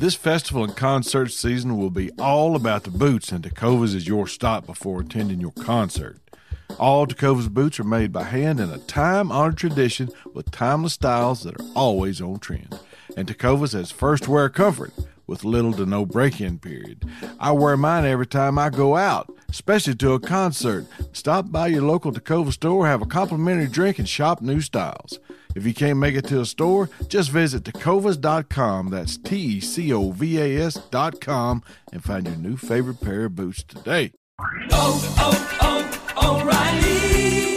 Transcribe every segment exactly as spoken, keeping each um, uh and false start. This festival and concert season will be all about the boots, and Tecovas is your stop before attending your concert. All Tecovas boots are made by hand in a time-honored tradition with timeless styles that are always on trend. And Tecovas has first wear comfort with little to no break-in period. I wear mine every time I go out, especially to a concert. Stop by your local Tecovas store, have a complimentary drink, and shop new styles. If you can't make it to a store, just visit tecovas dot com, that's T E C O V A S dot com, and find your new favorite pair of boots today. Oh, oh, oh. O'Reilly.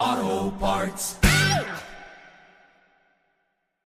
oh, O'Reilly Auto Parts.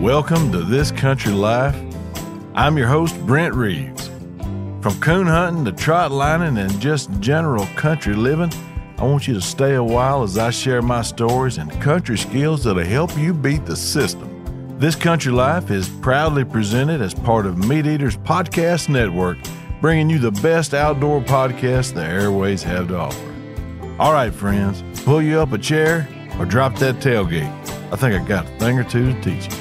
Welcome to This Country Life. I'm your host, Brent Reeves. From coon hunting to trot lining and just general country living, I want you to stay a while as I share my stories and country skills that'll help you beat the system. This Country Life is proudly presented as part of Meat Eaters Podcast Network, bringing you the best outdoor podcasts the airways have to offer. All right, friends, pull you up a chair or drop that tailgate. I think I got a thing or two to teach you.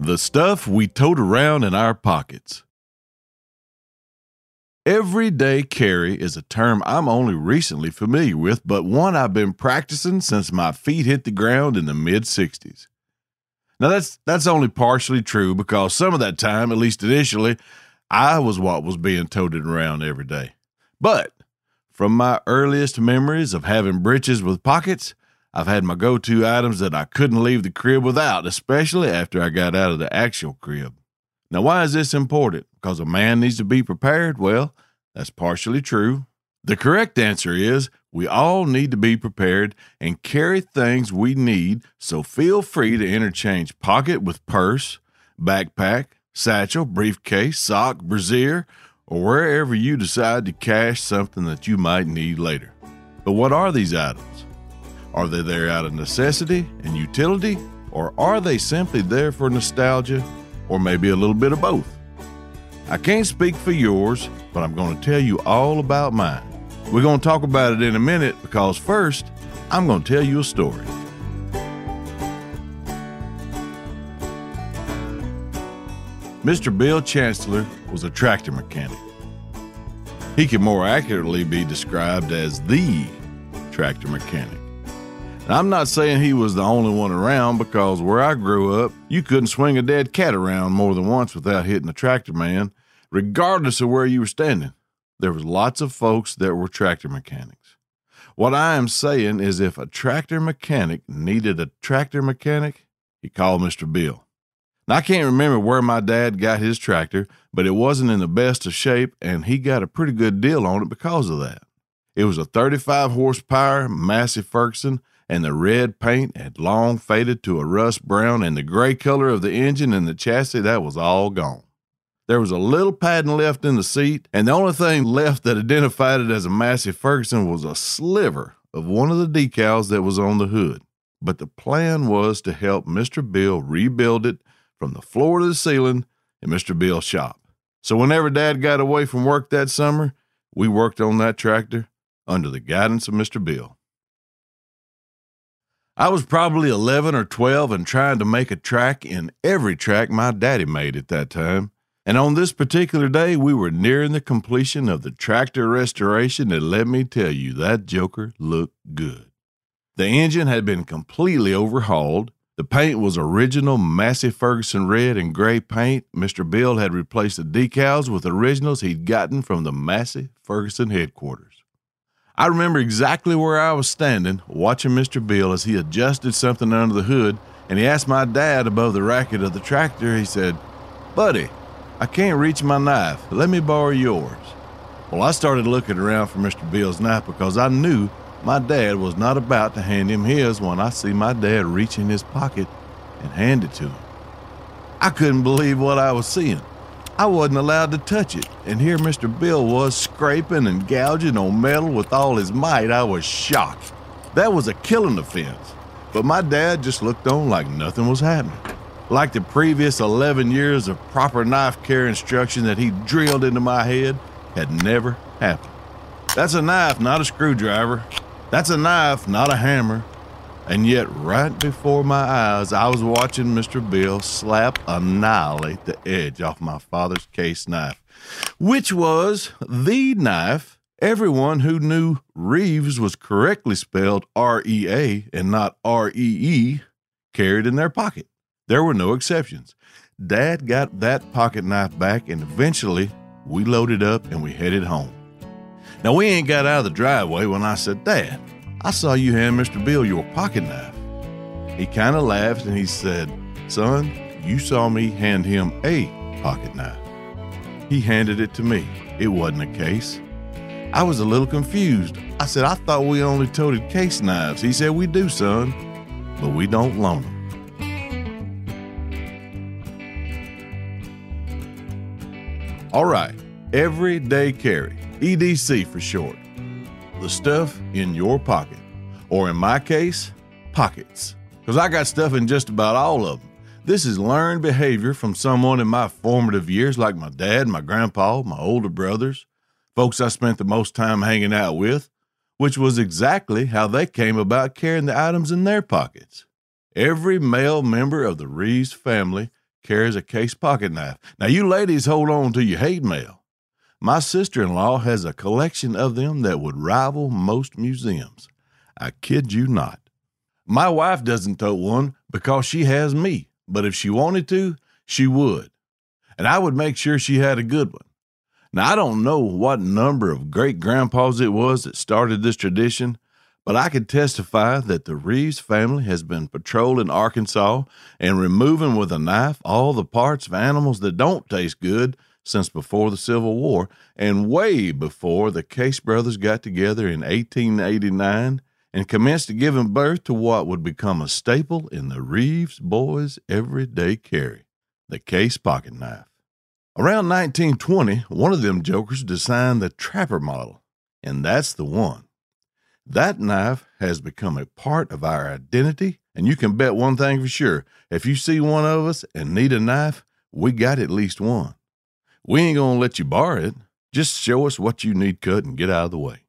The stuff we tote around in our pockets. Everyday carry is a term I'm only recently familiar with, but one I've been practicing since my feet hit the ground in the mid sixties. Now, that's that's only partially true because some of that time, at least initially, I was what was being toted around every day. But from my earliest memories of having britches with pockets, I've had my go-to items that I couldn't leave the crib without, especially after I got out of the actual crib. Now, why is this important? Because a man needs to be prepared? Well, that's partially true. The correct answer is we all need to be prepared and carry things we need, so feel free to interchange pocket with purse, backpack, satchel, briefcase, sock, brassiere, or wherever you decide to cache something that you might need later. But what are these items? Are they there out of necessity and utility, or are they simply there for nostalgia, or maybe a little bit of both? I can't speak for yours, but I'm going to tell you all about mine. We're going to talk about it in a minute, because first, I'm going to tell you a story. Mister Bill Chancellor was a tractor mechanic. He could more accurately be described as the tractor mechanic. I'm not saying he was the only one around, because where I grew up, you couldn't swing a dead cat around more than once without hitting a tractor man, regardless of where you were standing. There was lots of folks that were tractor mechanics. What I am saying is, if a tractor mechanic needed a tractor mechanic, he called Mister Bill. Now, I can't remember where my dad got his tractor, but it wasn't in the best of shape, and he got a pretty good deal on it because of that. It was a thirty-five horsepower Massey Ferguson, and the red paint had long faded to a rust brown, and the gray color of the engine and the chassis, that was all gone. There was a little padding left in the seat, and the only thing left that identified it as a Massey Ferguson was a sliver of one of the decals that was on the hood. But the plan was to help Mister Bill rebuild it from the floor to the ceiling in Mister Bill's shop. So whenever Dad got away from work that summer, we worked on that tractor under the guidance of Mister Bill. I was probably eleven or twelve and trying to make a track in every track my daddy made at that time. And on this particular day, we were nearing the completion of the tractor restoration, and let me tell you, that joker looked good. The engine had been completely overhauled. The paint was original Massey Ferguson red and gray paint. Mister Bill had replaced the decals with originals he'd gotten from the Massey Ferguson headquarters. I remember exactly where I was standing, watching Mister Bill as he adjusted something under the hood, and he asked my dad above the racket of the tractor. He said, "Buddy, I can't reach my knife. Let me borrow yours." Well, I started looking around for Mister Bill's knife because I knew my dad was not about to hand him his when I see my dad reach in his pocket and hand it to him. I couldn't believe what I was seeing. I wasn't allowed to touch it, and here Mister Bill was scraping and gouging on metal with all his might. I was shocked. That was a killing offense, but my dad just looked on like nothing was happening. Like the previous eleven years of proper knife care instruction that he drilled into my head had never happened. That's a knife, not a screwdriver. That's a knife, not a hammer. And yet, right before my eyes, I was watching Mister Bill slap, annihilate the edge off my father's Case knife, which was the knife everyone who knew Reeves was correctly spelled R E A and not R E E carried in their pocket. There were no exceptions. Dad got that pocket knife back, and eventually we loaded up and we headed home. Now, we ain't got out of the driveway when I said, "Dad, I saw you hand Mister Bill your pocket knife." He kind of laughed and he said, "Son, you saw me hand him a pocket knife." He handed it to me. It wasn't a Case. I was a little confused. I said, "I thought we only toted Case knives." He said, "We do, son, but we don't loan them." All right, everyday carry. E D C for short. The stuff in your pocket, or in my case, pockets, because I got stuff in just about all of them. This is learned behavior from someone in my formative years, like my dad, my grandpa, my older brothers, folks I spent the most time hanging out with, which was exactly how they came about carrying the items in their pockets. Every male member of the Reeves family carries a Case pocket knife. Now, you ladies hold on to your hate mail. My sister-in-law has a collection of them that would rival most museums. I kid you not. My wife doesn't tote one because she has me, but if she wanted to, she would. And I would make sure she had a good one. Now, I don't know what number of great-grandpas it was that started this tradition, but I can testify that the Reeves family has been patrolling Arkansas and removing with a knife all the parts of animals that don't taste good since before the Civil War, and way before the Case brothers got together in eighteen eighty-nine and commenced giving birth to what would become a staple in the Reeves boys' everyday carry, the Case pocket knife. Around nineteen twenty, one of them jokers designed the trapper model, and that's the one. That knife has become a part of our identity, and you can bet one thing for sure. If you see one of us and need a knife, we got at least one. We ain't gonna let you borrow it. Just show us what you need cut and get out of the way.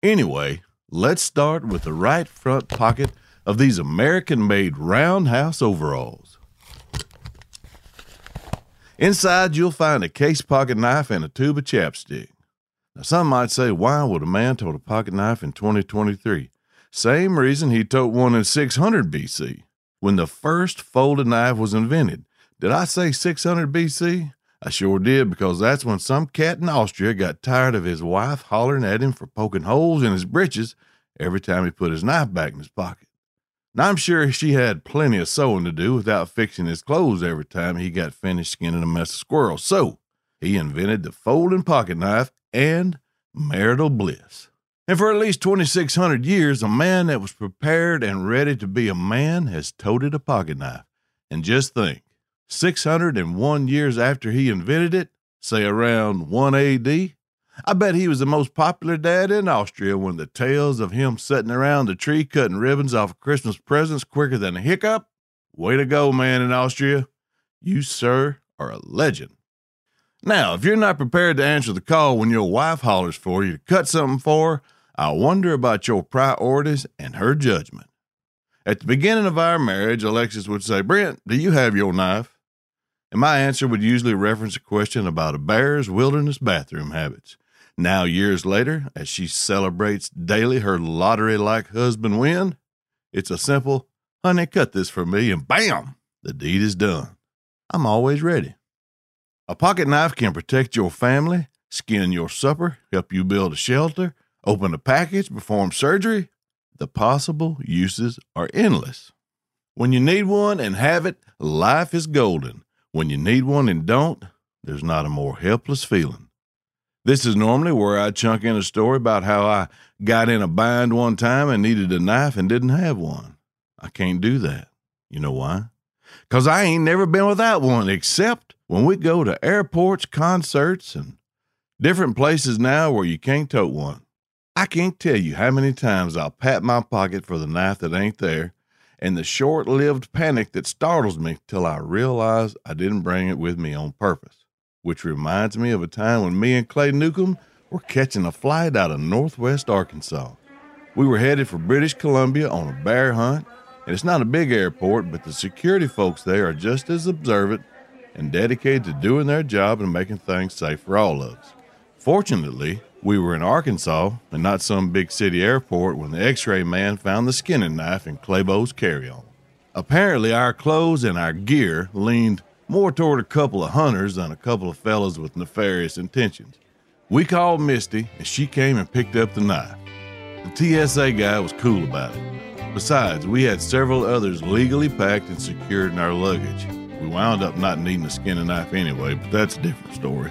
Anyway, let's start with the right front pocket of these American-made Roundhouse overalls. Inside, you'll find a Case pocket knife and a tube of chapstick. Now, some might say, why would a man tote a pocket knife in twenty twenty-three? Same reason he tote one in six hundred B C, when the first folded knife was invented. Did I say six hundred B C? I sure did, because that's when some cat in Austria got tired of his wife hollering at him for poking holes in his britches every time he put his knife back in his pocket. Now, I'm sure she had plenty of sewing to do without fixing his clothes every time he got finished skinning a mess of squirrels. So he invented the folding pocket knife and marital bliss. And for at least twenty-six hundred years, a man that was prepared and ready to be a man has toted a pocket knife. And just think, six hundred one years after he invented it, say around one A D, I bet he was the most popular dad in Austria when the tales of him sitting around the tree cutting ribbons off of Christmas presents quicker than a hiccup. Way to go, man in Austria. You, sir, are a legend. Now, if you're not prepared to answer the call when your wife hollers for you to cut something for her, I wonder about your priorities and her judgment. At the beginning of our marriage, Alexis would say, "Brent, do you have your knife?" And my answer would usually reference a question about a bear's wilderness bathroom habits. Now, years later, as she celebrates daily her lottery-like husband win, it's a simple, Honey, cut this for me, and bam, the deed is done. I'm always ready. A pocket knife can protect your family, skin your supper, help you build a shelter, open a package, perform surgery. The possible uses are endless. When you need one and have it, life is golden. When you need one and don't, there's not a more helpless feeling. This is normally where I chunk in a story about how I got in a bind one time and needed a knife and didn't have one. I can't do that. You know why? Because I ain't never been without one, except when we go to airports, concerts, and different places now where you can't tote one. I can't tell you how many times I'll pat my pocket for the knife that ain't there and the short-lived panic that startles me till I realize I didn't bring it with me on purpose. Which reminds me of a time when me and Clay Newcomb were catching a flight out of Northwest Arkansas. We were headed for British Columbia on a bear hunt, and it's not a big airport, but the security folks there are just as observant and dedicated to doing their job and making things safe for all of us. Fortunately, we were in Arkansas and not some big city airport when the X-ray man found the skinning knife in Claybo's carry-on. Apparently, our clothes and our gear leaned more toward a couple of hunters than a couple of fellas with nefarious intentions. We called Misty, and she came and picked up the knife. The T S A guy was cool about it. Besides, we had several others legally packed and secured in our luggage. We wound up not needing a skinning knife anyway, but that's a different story.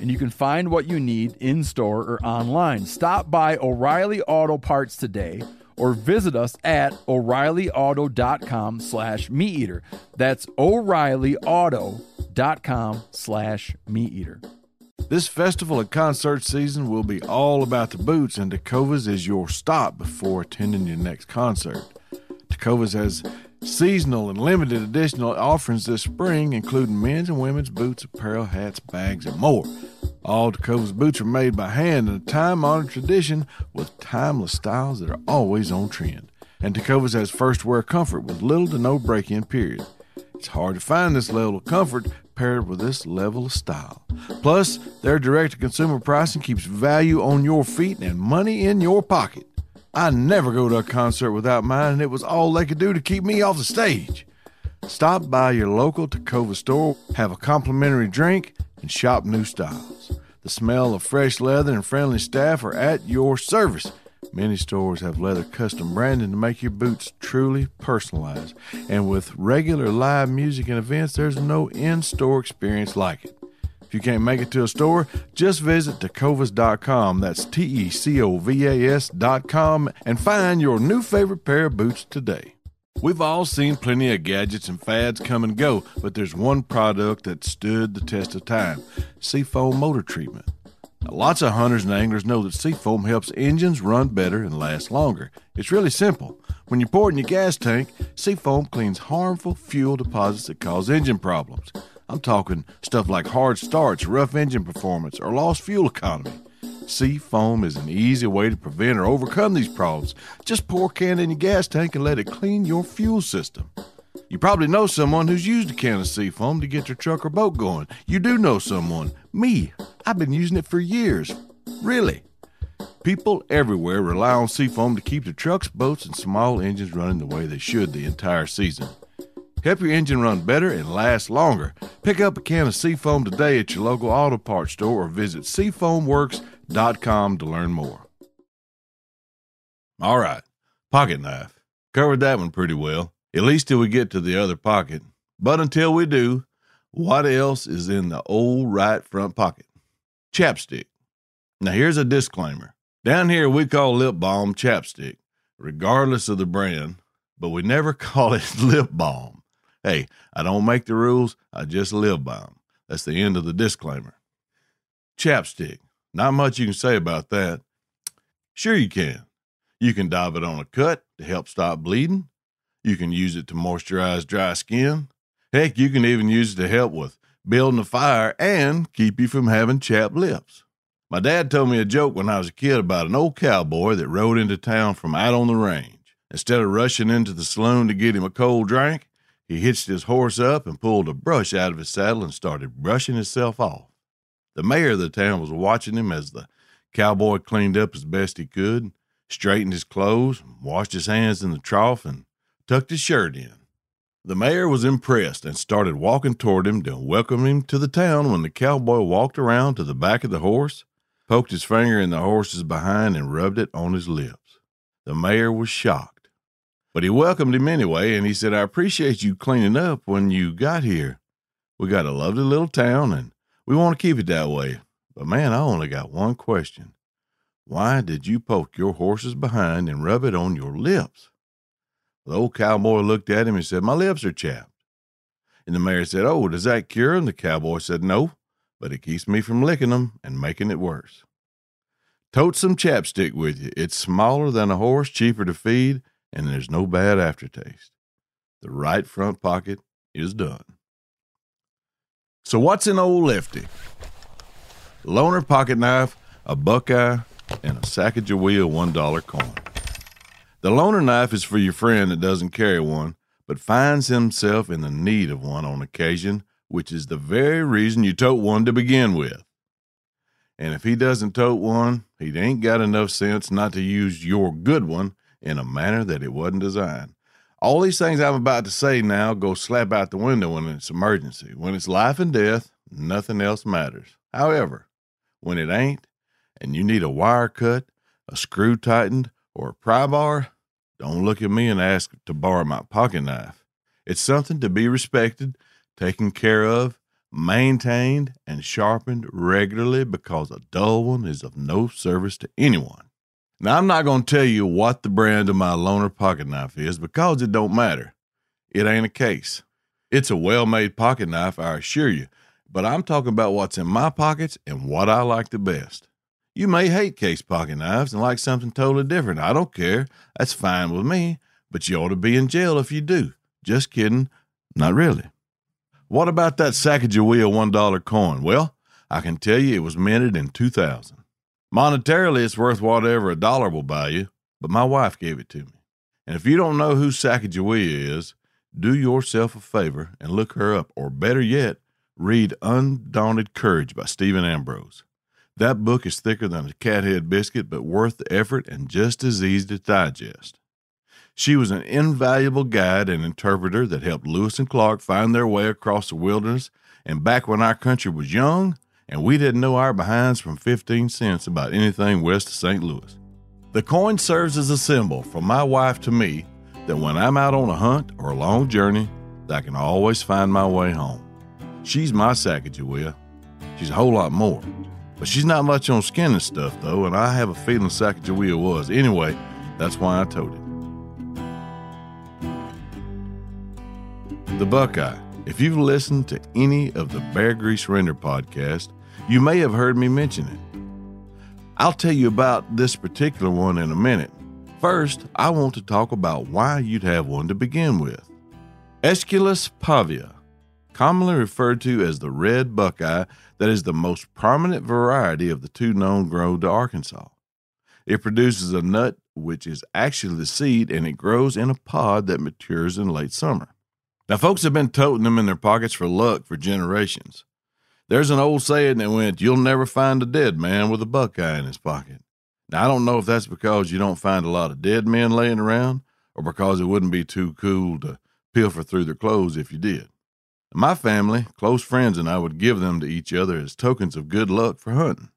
and you can find what you need in-store or online. Stop by O'Reilly Auto Parts today or visit us at O'Reilly Auto dot com slash MeatEater. That's O'Reilly Auto dot com slash MeatEater. This festival and concert season will be all about the boots, and Tecovas is your stop before attending your next concert. Tecovas has seasonal and limited edition offerings this spring, including men's and women's boots, apparel, hats, bags, and more. All Tecovas boots are made by hand in a time-honored tradition with timeless styles that are always on trend. And Tecovas has first wear comfort with little to no break-in period. It's hard to find this level of comfort paired with this level of style. Plus, their direct-to-consumer pricing keeps value on your feet and money in your pocket. I never go to a concert without mine, and it was all they could do to keep me off the stage. Stop by your local Tecovas store, have a complimentary drink, and shop new styles. The smell of fresh leather and friendly staff are at your service. Many stores have leather custom branding to make your boots truly personalized. And with regular live music and events, there's no in-store experience like it. If you can't make it to a store, just visit Tecovas dot com, that's T E C O V A S dot com, and find your new favorite pair of boots today. We've all seen plenty of gadgets and fads come and go, but there's one product that stood the test of time: Seafoam motor treatment. Now, lots of hunters and anglers know that Seafoam helps engines run better and last longer. It's really simple. When you pour it in your gas tank, Seafoam cleans harmful fuel deposits that cause engine problems. I'm talking stuff like hard starts, rough engine performance, or lost fuel economy. Seafoam is an easy way to prevent or overcome these problems. Just pour a can in your gas tank and let it clean your fuel system. You probably know someone who's used a can of Seafoam to get their truck or boat going. You do know someone. Me. I've been using it for years. Really. People everywhere rely on Seafoam to keep their trucks, boats, and small engines running the way they should the entire season. Help your engine run better and last longer. Pick up a can of Seafoam today at your local auto parts store or visit Seafoam Works dot com to learn more. All right, pocket knife. Covered that one pretty well, at least till we get to the other pocket. But until we do, What else is in the old right front pocket? Chapstick. Now here's a disclaimer. Down here we call lip balm chapstick, regardless of the brand, but we never call it lip balm. Hey, I don't make the rules, I just live by them. That's the end of the disclaimer. Chapstick. Not much you can say about that. Sure you can. You can dab it on a cut to help stop bleeding. You can use it to moisturize dry skin. Heck, you can even use it to help with building a fire and keep you from having chapped lips. My dad told me a joke when I was a kid about an old cowboy that rode into town from out on the range. Instead of rushing into the saloon to get him a cold drink, he hitched his horse up and pulled a brush out of his saddle and started brushing himself off. The mayor of the town was watching him as the cowboy cleaned up as best he could, straightened his clothes, washed his hands in the trough, and tucked his shirt in. The mayor was impressed and started walking toward him to welcome him to the town when the cowboy walked around to the back of the horse, poked his finger in the horse's behind, and rubbed it on his lips. The mayor was shocked, but he welcomed him anyway, and he said, "I appreciate you cleaning up when you got here. We got a lovely little town, and we want to keep it that way. But man, I only got one question. Why did you poke your horse's behind and rub it on your lips?" The old cowboy looked at him and said, "My lips are chapped." And the mayor said, "Oh, does that cure them?" The cowboy said, "No, but it keeps me from licking them and making it worse." Tote some chapstick with you. It's smaller than a horse, cheaper to feed, and there's no bad aftertaste. The right front pocket is done. So what's an old lefty? Loner pocket knife, a buckeye, and a Sacagawea one dollar coin. The loner knife is for your friend that doesn't carry one, but finds himself in the need of one on occasion, which is the very reason you tote one to begin with. And if he doesn't tote one, he ain't got enough sense not to use your good one in a manner that it wasn't designed. All these things I'm about to say now go slap out the window when it's emergency. When it's life and death, nothing else matters. However, when it ain't, and you need a wire cut, a screw tightened, or a pry bar, don't look at me and ask to borrow my pocket knife. It's something to be respected, taken care of, maintained, and sharpened regularly because a dull one is of no service to anyone. Now, I'm not going to tell you what the brand of my loner pocket knife is because it don't matter. It ain't a Case. It's a well-made pocket knife, I assure you, but I'm talking about what's in my pockets and what I like the best. You may hate Case pocket knives and like something totally different. I don't care. That's fine with me, but you ought to be in jail if you do. Just kidding. Not really. What about that Sacagawea one dollar coin? Well, I can tell you it was minted in two thousand. Monetarily, it's worth whatever a dollar will buy you, but my wife gave it to me. And if you don't know who Sacagawea is, do yourself a favor and look her up, or better yet, read Undaunted Courage by Stephen Ambrose. That book is thicker than a cathead biscuit, but worth the effort and just as easy to digest. She was an invaluable guide and interpreter that helped Lewis and Clark find their way across the wilderness, and back when our country was young and we didn't know our behinds from fifteen cents about anything west of Saint Louis. The coin serves as a symbol from my wife to me that when I'm out on a hunt or a long journey, that I can always find my way home. She's my Sacagawea. She's a whole lot more. But she's not much on skin and stuff, though, and I have a feeling Sacagawea was. Anyway, that's why I told it. The buckeye. If you've listened to any of the Bear Grease Render podcast, you may have heard me mention it. I'll tell you about this particular one in a minute. First, I want to talk about why you'd have one to begin with. Esculus pavia, commonly referred to as the red buckeye, that is the most prominent variety of the two known grown to Arkansas. It produces a nut, which is actually the seed, and it grows in a pod that matures in late summer. Now, folks have been toting them in their pockets for luck for generations. There's an old saying that went, "You'll never find a dead man with a buckeye in his pocket." Now, I don't know if that's because you don't find a lot of dead men laying around or because it wouldn't be too cool to pilfer through their clothes if you did. My family, close friends, and I would give them to each other as tokens of good luck for hunting.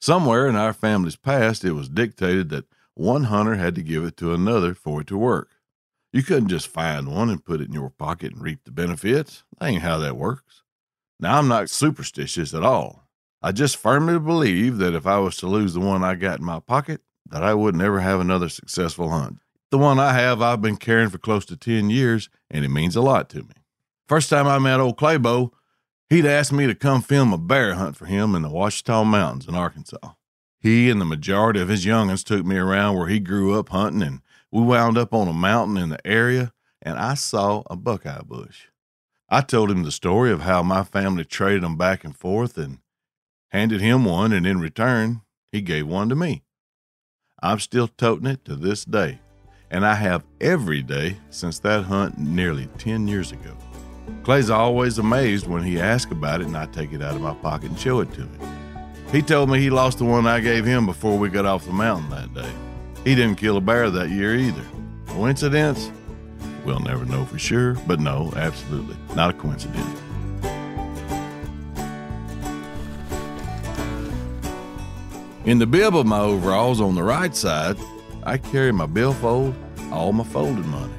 Somewhere in our family's past, it was dictated that one hunter had to give it to another for it to work. You couldn't just find one and put it in your pocket and reap the benefits. That ain't how that works. Now, I'm not superstitious at all. I just firmly believe that if I was to lose the one I got in my pocket, that I would never have another successful hunt. The one I have, I've been carrying for close to ten years, and it means a lot to me. First time I met old Claybo, he'd asked me to come film a bear hunt for him in the Ouachita Mountains in Arkansas. He and the majority of his young'uns took me around where he grew up hunting, and we wound up on a mountain in the area, and I saw a buckeye bush. I told him the story of how my family traded them back and forth and handed him one, and in return, he gave one to me. I'm still toting it to this day, and I have every day since that hunt nearly ten years ago. Clay's always amazed when he asks about it, and I take it out of my pocket and show it to him. He told me he lost the one I gave him before we got off the mountain that day. He didn't kill a bear that year either. Coincidence? We'll never know for sure, but no, absolutely not a coincidence. In the bib of my overalls on the right side, I carry my billfold, all my folded money.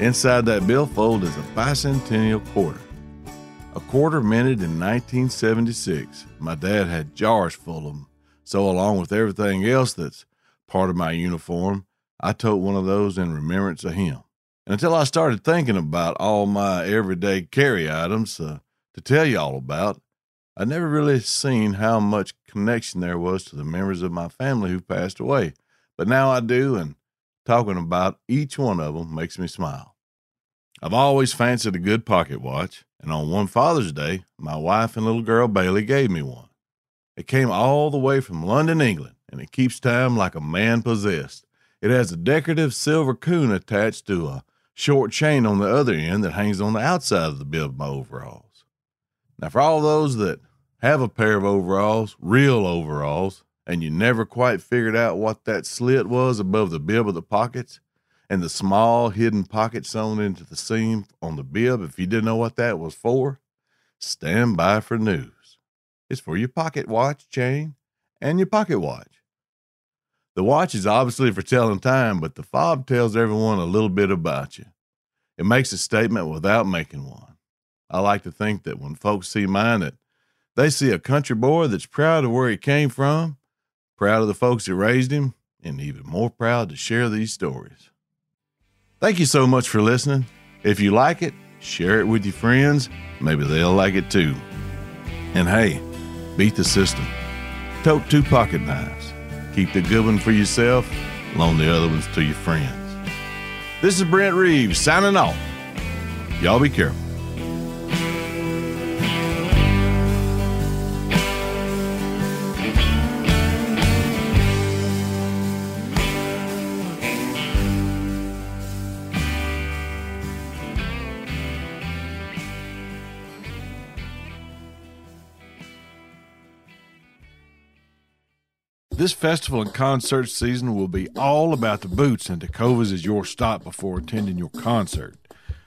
Inside that billfold is a bicentennial quarter. A quarter minted in nineteen seventy-six. My dad had jars full of them, so along with everything else that's part of my uniform, I tote one of those in remembrance of him. And until I started thinking about all my everyday carry items uh, to tell you all about, I never really seen how much connection there was to the members of my family who passed away. But now I do, and talking about each one of them makes me smile. I've always fancied a good pocket watch, and on one Father's Day, my wife and little girl Bailey gave me one. It came all the way from London, England, and it keeps time like a man possessed. It has a decorative silver coon attached to a short chain on the other end that hangs on the outside of the bib of my overalls. Now, for all those that have a pair of overalls, real overalls, and you never quite figured out what that slit was above the bib of the pockets and the small hidden pocket sewn into the seam on the bib, if you didn't know what that was for, stand by for news. It's for your pocket watch chain and your pocket watch. The watch is obviously for telling time, but the fob tells everyone a little bit about you. It makes a statement without making one. I like to think that when folks see mine, that they see a country boy that's proud of where he came from, proud of the folks that raised him, and even more proud to share these stories. Thank you so much for listening. If you like it, share it with your friends. Maybe they'll like it too. And hey, beat the system. Tote two pocket knives. Keep the good one for yourself. Loan the other ones to your friends. This is Brent Reeves signing off. Y'all be careful. This festival and concert season will be all about the boots, and Tecovas is your stop before attending your concert.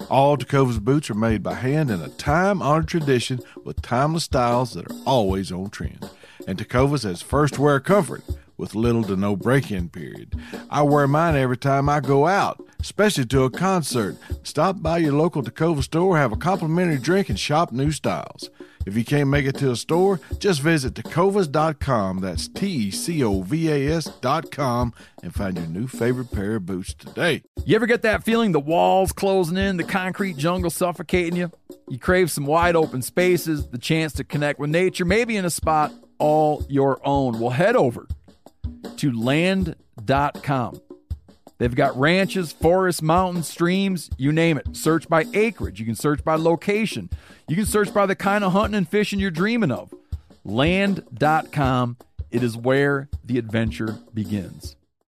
All Tecovas boots are made by hand in a time-honored tradition with timeless styles that are always on trend. And Tecovas has first wear comfort with little to no break-in period. I wear mine every time I go out, especially to a concert. Stop by your local Tecovas store, have a complimentary drink, and shop new styles. If you can't make it to a store, just visit tecovas dot com, that's T E C O V A S dot com, and find your new favorite pair of boots today. You ever get that feeling the walls closing in, the concrete jungle suffocating you? You crave some wide open spaces, the chance to connect with nature, maybe in a spot all your own. Well, head over to land dot com. They've got ranches, forests, mountains, streams, you name it. Search by acreage. You can search by location. You can search by the kind of hunting and fishing you're dreaming of. land dot com. It is where the adventure begins.